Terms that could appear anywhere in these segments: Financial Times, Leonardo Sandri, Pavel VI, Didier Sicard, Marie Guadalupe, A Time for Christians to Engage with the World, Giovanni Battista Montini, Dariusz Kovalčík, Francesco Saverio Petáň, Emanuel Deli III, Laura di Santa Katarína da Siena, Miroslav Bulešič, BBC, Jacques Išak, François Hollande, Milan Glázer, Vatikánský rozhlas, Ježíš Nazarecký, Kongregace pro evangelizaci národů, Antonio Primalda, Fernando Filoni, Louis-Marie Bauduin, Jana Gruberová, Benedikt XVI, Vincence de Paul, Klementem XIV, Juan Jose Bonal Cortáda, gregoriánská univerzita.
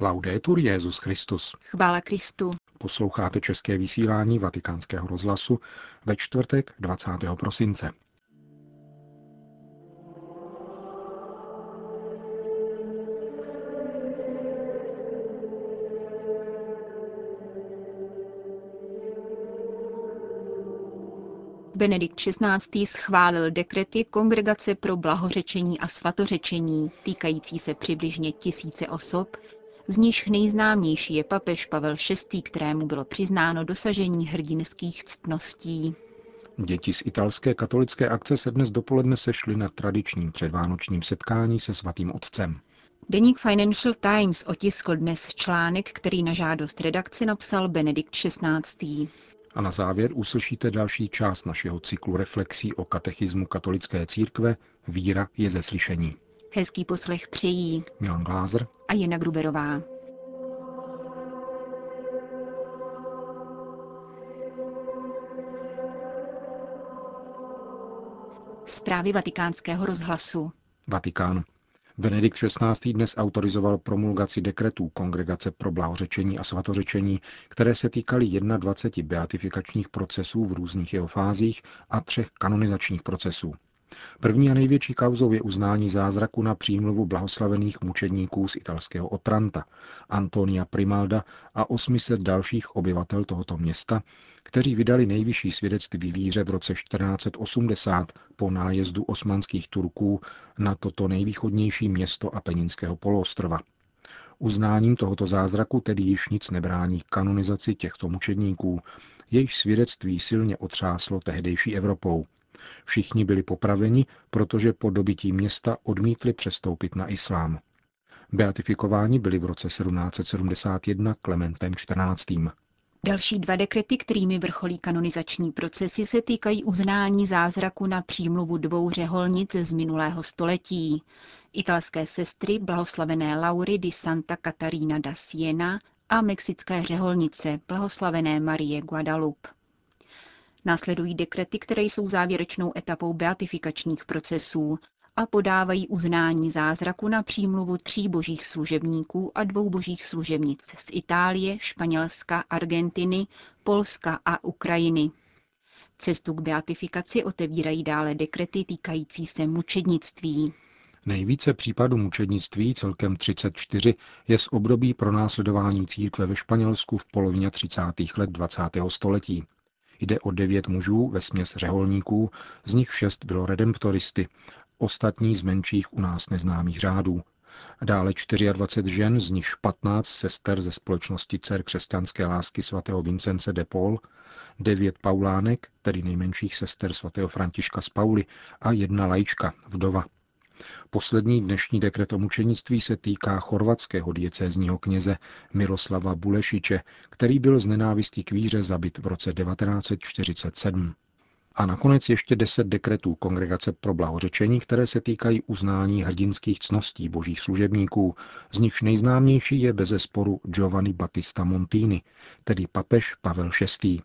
Laudetur Jesus Christus. Chvála Kristu. Posloucháte české vysílání Vatikánského rozhlasu ve čtvrtek 20. prosince. Benedikt XVI. Schválil dekrety Kongregace pro blahořečení a svatořečení, týkající se přibližně 1000 osob, z nichž nejznámější je papež Pavel VI., kterému bylo přiznáno dosažení hrdinských ctností. Děti z italské katolické akce se dnes dopoledne sešly na tradičním předvánočním setkání se svatým otcem. Deník Financial Times otiskl dnes článek, který na žádost redakce napsal Benedikt XVI. A na závěr uslyšíte další část našeho cyklu reflexí o katechismu katolické církve Víra je ze slyšení. Hezký poslech přejí Milan Glázer a Jana Gruberová. Zprávy Vatikánského rozhlasu. Vatikán. Benedikt XVI. Dnes autorizoval promulgaci dekretů Kongregace pro blahořečení a svatořečení, které se týkaly 21 beatifikačních procesů v různých jeho fázích a 3 kanonizačních procesů. První a největší kauzou je uznání zázraku na přímluvu blahoslavených mučedníků z italského Otranta, Antonia Primalda a 800 dalších obyvatel tohoto města, kteří vydali nejvyšší svědectví víře v roce 1480 po nájezdu osmanských Turků na toto nejvýchodnější město Apeninského poloostrova. Uznáním tohoto zázraku tedy již nic nebrání kanonizaci těchto mučedníků, jejichž svědectví silně otřáslo tehdejší Evropou. Všichni byli popraveni, protože po dobytí města odmítli přestoupit na islám. Beatifikováni byli v roce 1771 Klementem XIV. Další 2 dekrety, kterými vrcholí kanonizační procesy, se týkají uznání zázraku na přímluvu 2 řeholnic z minulého století. Italské sestry blahoslavené Laury di Santa Katarína da Siena a mexické řeholnice blahoslavené Marie Guadalupe. Následují dekrety, které jsou závěrečnou etapou beatifikačních procesů a podávají uznání zázraku na přímluvu 3 božích služebníků a 2 božích služebnic z Itálie, Španělska, Argentiny, Polska a Ukrajiny. Cestu k beatifikaci otevírají dále dekrety týkající se mučednictví. Nejvíce případů mučednictví, celkem 34, je z období pronásledování církve ve Španělsku v polovině 30. let 20. století. Jde o 9 mužů vesměs řeholníků, z nich 6 bylo redemptoristy, ostatní z menších u nás neznámých řádů. Dále 24 žen, z nich 15 sester ze společnosti dcer křesťanské lásky sv. Vincence de Paul, 9 paulánek, tedy nejmenších sester sv. Františka z Pauli, a 1 laička, vdova. Poslední dnešní dekret o mučednictví se týká chorvatského diecézního kněze Miroslava Bulešiče, který byl z nenávistí k víře zabit v roce 1947. A nakonec ještě 10 dekretů Kongregace pro blahořečení, které se týkají uznání hrdinských ctností božích služebníků, z nichž nejznámější je bezesporu Giovanni Battista Montini, tedy papež Pavel VI.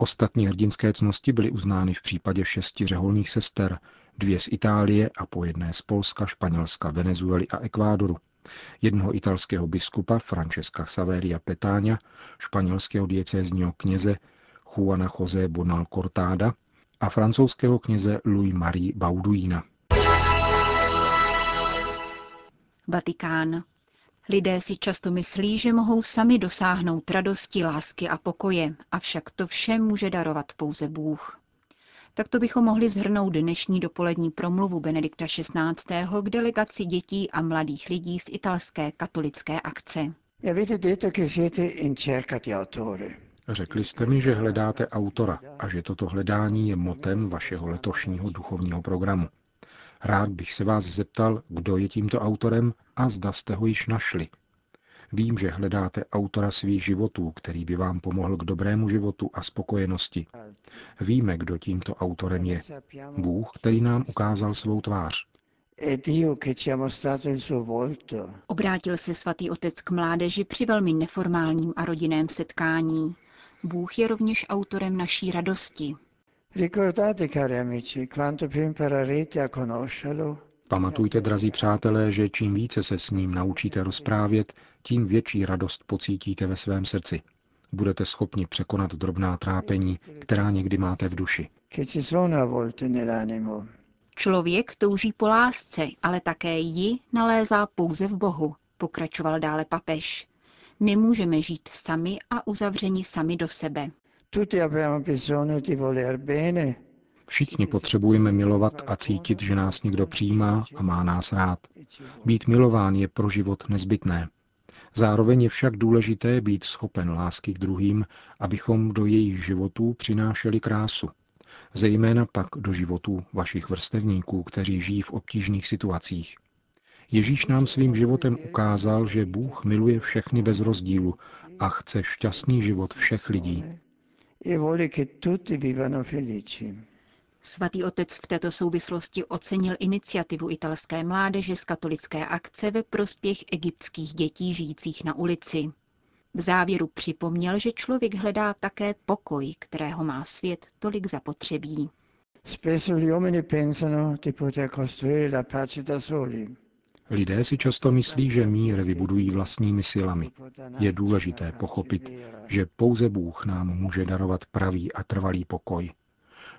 Ostatní hrdinské ctnosti byly uznány v případě 6 řeholních sester, 2 z Itálie a po 1 z Polska, Španělska, Venezuely a Ekvádoru, 1 italského biskupa Francesca Saveria Petáňa, španělského diecézního kněze Juana Jose Bonal Cortáda a francouzského kněze Louis-Marie Bauduina. Vatikán. Lidé si často myslí, že mohou sami dosáhnout radosti, lásky a pokoje, avšak to vše může darovat pouze Bůh. Takto bychom mohli shrnout dnešní dopolední promluvu Benedikta XVI. K delegaci dětí a mladých lidí z italské katolické akce. Řekli jste mi, že hledáte autora a že toto hledání je motem vašeho letošního duchovního programu. Rád bych se vás zeptal, kdo je tímto autorem a zda jste ho již našli. Vím, že hledáte autora svých životů, který by vám pomohl k dobrému životu a spokojenosti. Víme, kdo tímto autorem je. Bůh, který nám ukázal svou tvář. Obrátil se svatý otec k mládeži při velmi neformálním a rodinném setkání. Bůh je rovněž autorem naší radosti. Pamatujte, drazí přátelé, že čím více se s ním naučíte rozprávět, tím větší radost pocítíte ve svém srdci. Budete schopni překonat drobná trápení, která někdy máte v duši. Člověk touží po lásce, ale také ji nalézá pouze v Bohu, pokračoval dále papež. Nemůžeme žít sami a uzavřeni sami do sebe. Všichni potřebujeme milovat a cítit, že nás někdo přijímá a má nás rád. Být milován je pro život nezbytné. Zároveň je však důležité být schopen lásky k druhým, abychom do jejich životů přinášeli krásu. Zejména pak do životů vašich vrstevníků, kteří žijí v obtížných situacích. Ježíš nám svým životem ukázal, že Bůh miluje všechny bez rozdílu a chce šťastný život všech lidí. Svatý otec v této souvislosti ocenil iniciativu italské mládeže z katolické akce ve prospěch egyptských dětí žijících na ulici. V závěru připomněl, že člověk hledá také pokoj, kterého má svět tolik zapotřebí. Lidé si často myslí, že mír vybudují vlastními silami. Je důležité pochopit, že pouze Bůh nám může darovat pravý a trvalý pokoj.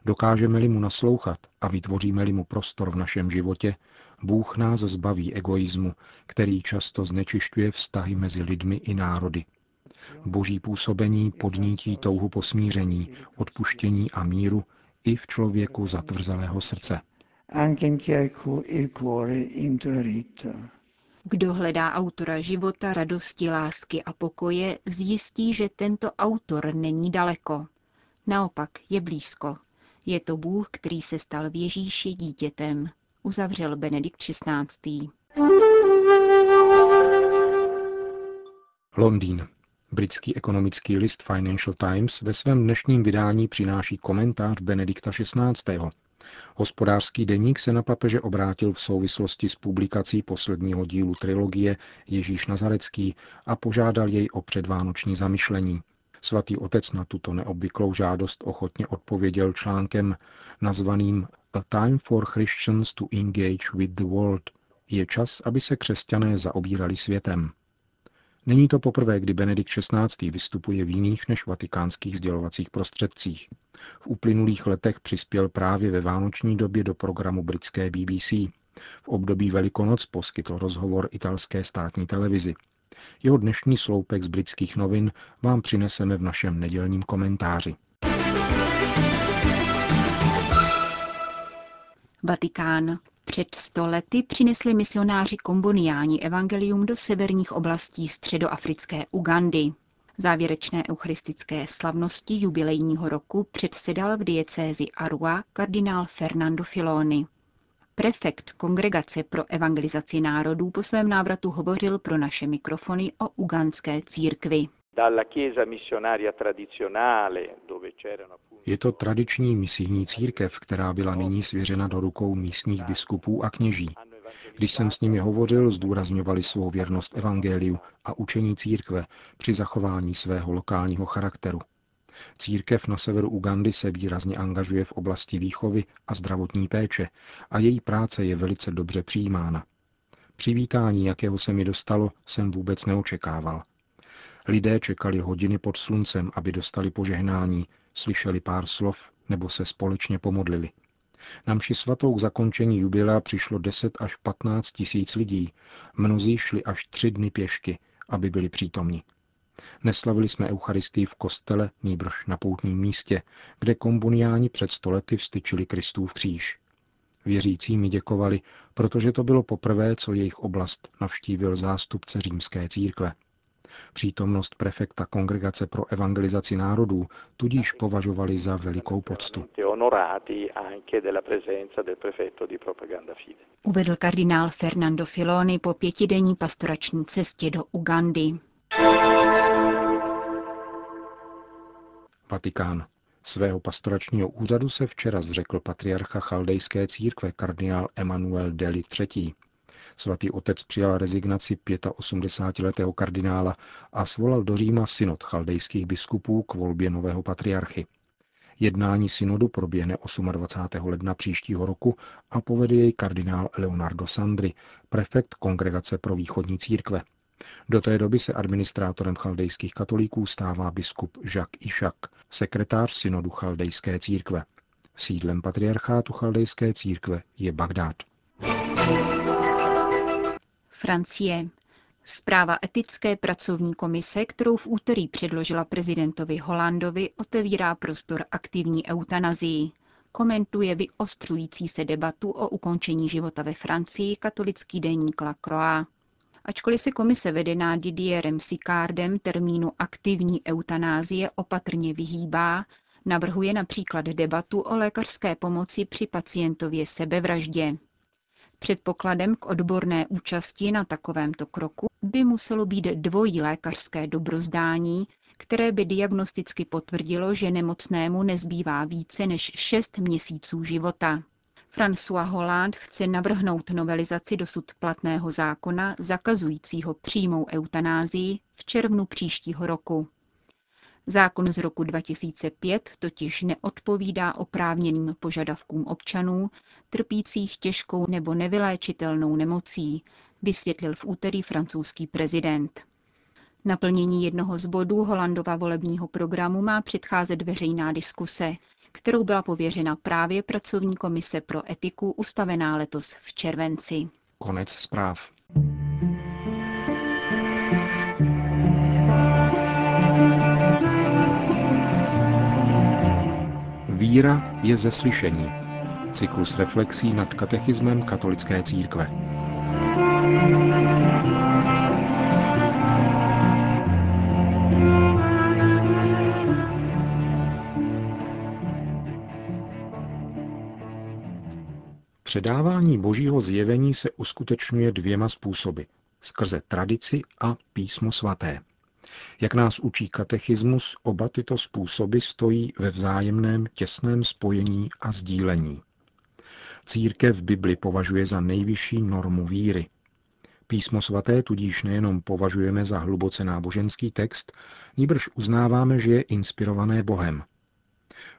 Dokážeme-li mu naslouchat a vytvoříme-li mu prostor v našem životě, Bůh nás zbaví egoismu, který často znečišťuje vztahy mezi lidmi i národy. Boží působení podnítí touhu po smíření, odpuštění a míru i v člověku zatvrzelého srdce. Kdo hledá autora života, radosti, lásky a pokoje, zjistí, že tento autor není daleko. Naopak je blízko. Je to Bůh, který se stal v Ježíši dítětem, uzavřel Benedikt XVI. Londýn. Britský ekonomický list Financial Times ve svém dnešním vydání přináší komentář Benedikta XVI. Hospodářský deník se na papeže obrátil v souvislosti s publikací posledního dílu trilogie Ježíš Nazarecký a požádal jej o předvánoční zamyšlení. Svatý otec na tuto neobvyklou žádost ochotně odpověděl článkem nazvaným A Time for Christians to Engage with the World. Je čas, aby se křesťané zaobírali světem. Není to poprvé, kdy Benedikt XVI. Vystupuje v jiných než vatikánských sdělovacích prostředcích. V uplynulých letech přispěl právě ve vánoční době do programu britské BBC. V období Velikonoc poskytl rozhovor italské státní televizi. Jeho dnešní sloupek z britských novin vám přineseme v našem nedělním komentáři. Vatikán. Před 100 lety přinesli misionáři komboniáni evangelium do severních oblastí středoafrické Ugandy. Závěrečné eucharistické slavnosti jubilejního roku předsedal v diecézi Arua kardinál Fernando Filoni. Prefekt Kongregace pro evangelizaci národů po svém návratu hovořil pro naše mikrofony o ugandské církvi. Je to tradiční misijní církev, která byla nyní svěřena do rukou místních biskupů a kněží. Když jsem s nimi hovořil, zdůrazňovali svou věrnost evangeliu a učení církve při zachování svého lokálního charakteru. Církev na severu Ugandy se výrazně angažuje v oblasti výchovy a zdravotní péče a její práce je velice dobře přijímána. Přivítání, jakého se mi dostalo, jsem vůbec neočekával. Lidé čekali hodiny pod sluncem, aby dostali požehnání, slyšeli pár slov nebo se společně pomodlili. Na mši svatou k zakončení jubilea přišlo 10 až 15 tisíc lidí. Mnozí šli až 3 dny pěšky, aby byli přítomni. Neslavili jsme eucharistii v kostele, nýbrž na poutním místě, kde komboniáni před 100 lety vstyčili Kristův kříž. Věřící mi děkovali, protože to bylo poprvé, co jejich oblast navštívil zástupce římské církve. Přítomnost prefekta Kongregace pro evangelizaci národů tudíž považovali za velikou poctu. Uvedl kardinál Fernando Filoni po 5denní pastorační cestě do Ugandy. Vatikán. Svého pastoračního úřadu se včera zřekl patriarcha chaldejské církve kardinál Emanuel Deli III. Svatý otec přijal rezignaci 85letého kardinála a svolal do Říma synod chaldejských biskupů k volbě nového patriarchy. Jednání synodu proběhne 28. ledna příštího roku a povede jej kardinál Leonardo Sandri, prefekt Kongregace pro východní církve. Do té doby se administrátorem chaldejských katolíků stává biskup Jacques Išak, sekretář synodu chaldejské církve. Sídlem patriarchátu chaldejské církve je Bagdád. Francie. Zpráva etické pracovní komise, kterou v úterý předložila prezidentovi Hollandovi, otevírá prostor aktivní eutanazii. Komentuje vyostřující se debatu o ukončení života ve Francii katolický deník La Croix. Ačkoliv se komise vedená Didierem Sicardem termínu aktivní eutanázie opatrně vyhýbá, navrhuje například debatu o lékařské pomoci při pacientově sebevraždě. Předpokladem k odborné účasti na takovémto kroku by muselo být dvojí lékařské dobrozdání, které by diagnosticky potvrdilo, že nemocnému nezbývá více než 6 měsíců života. François Hollande chce navrhnout novelizaci dosud platného zákona zakazujícího přímou eutanázii v červnu příštího roku. Zákon z roku 2005 totiž neodpovídá oprávněným požadavkům občanů trpících těžkou nebo nevyléčitelnou nemocí, vysvětlil v úterý francouzský prezident. Naplnění jednoho z bodů Hollandova volebního programu má předcházet veřejná diskuse, kterou byla pověřena právě pracovní komise pro etiku ustavená letos v červenci. Konec zpráv. Víra je ze slyšení. Cyklus reflexí nad katechismem katolické církve. Předávání božího zjevení se uskutečňuje dvěma způsoby. Skrze tradici a písmo svaté. Jak nás učí katechismus, oba tyto způsoby stojí ve vzájemném těsném spojení a sdílení. Církev Bibli považuje za nejvyšší normu víry. Písmo svaté tudíž nejenom považujeme za hluboce náboženský text, nýbrž uznáváme, že je inspirované Bohem.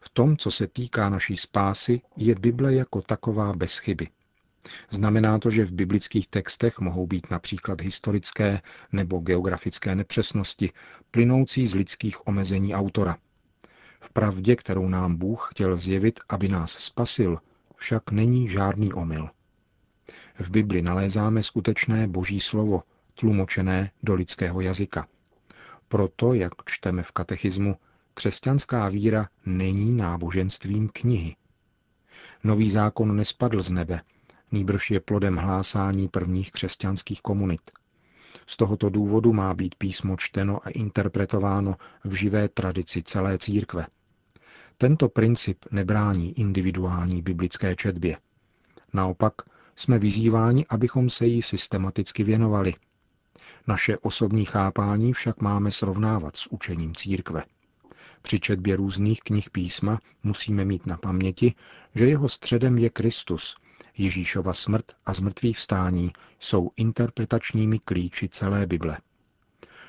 V tom, co se týká naší spásy, je Bible jako taková bez chyby. Znamená to, že v biblických textech mohou být například historické nebo geografické nepřesnosti, plynoucí z lidských omezení autora. V pravdě, kterou nám Bůh chtěl zjevit, aby nás spasil, však není žádný omyl. V Bibli nalézáme skutečné Boží slovo, tlumočené do lidského jazyka. Proto, jak čteme v katechismu, křesťanská víra není náboženstvím knihy. Nový zákon nespadl z nebe, nýbrž je plodem hlásání prvních křesťanských komunit. Z tohoto důvodu má být písmo čteno a interpretováno v živé tradici celé církve. Tento princip nebrání individuální biblické četbě. Naopak jsme vyzýváni, abychom se jí systematicky věnovali. Naše osobní chápání však máme srovnávat s učením církve. Při četbě různých knih písma musíme mít na paměti, že jeho středem je Kristus. Ježíšova smrt a zmrtvých vstání jsou interpretačními klíči celé Bible.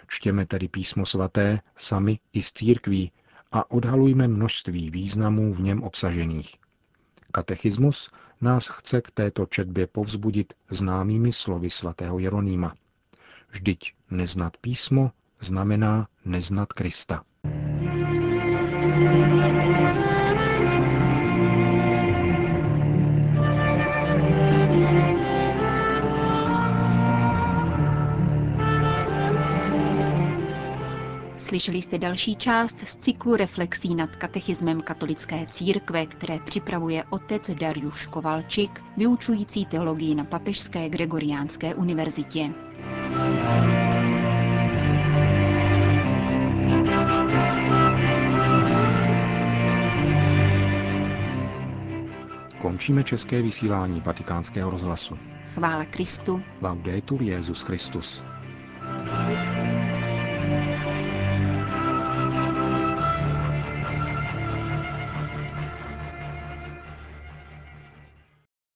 Čtěme tedy písmo svaté sami i z církví a odhalujme množství významů v něm obsažených. Katechismus nás chce k této četbě povzbudit známými slovy svatého Jeronýma. Vždyť neznat písmo znamená neznat Krista. Slyšeli jste další část z cyklu reflexí nad katechismem katolické církve, které připravuje otec Dariusz Kovalčík, vyučující teologii na Papežské gregoriánské univerzitě. Končíme české vysílání Vatikánského rozhlasu. Chvála Kristu. Laudetur Jesus Christus.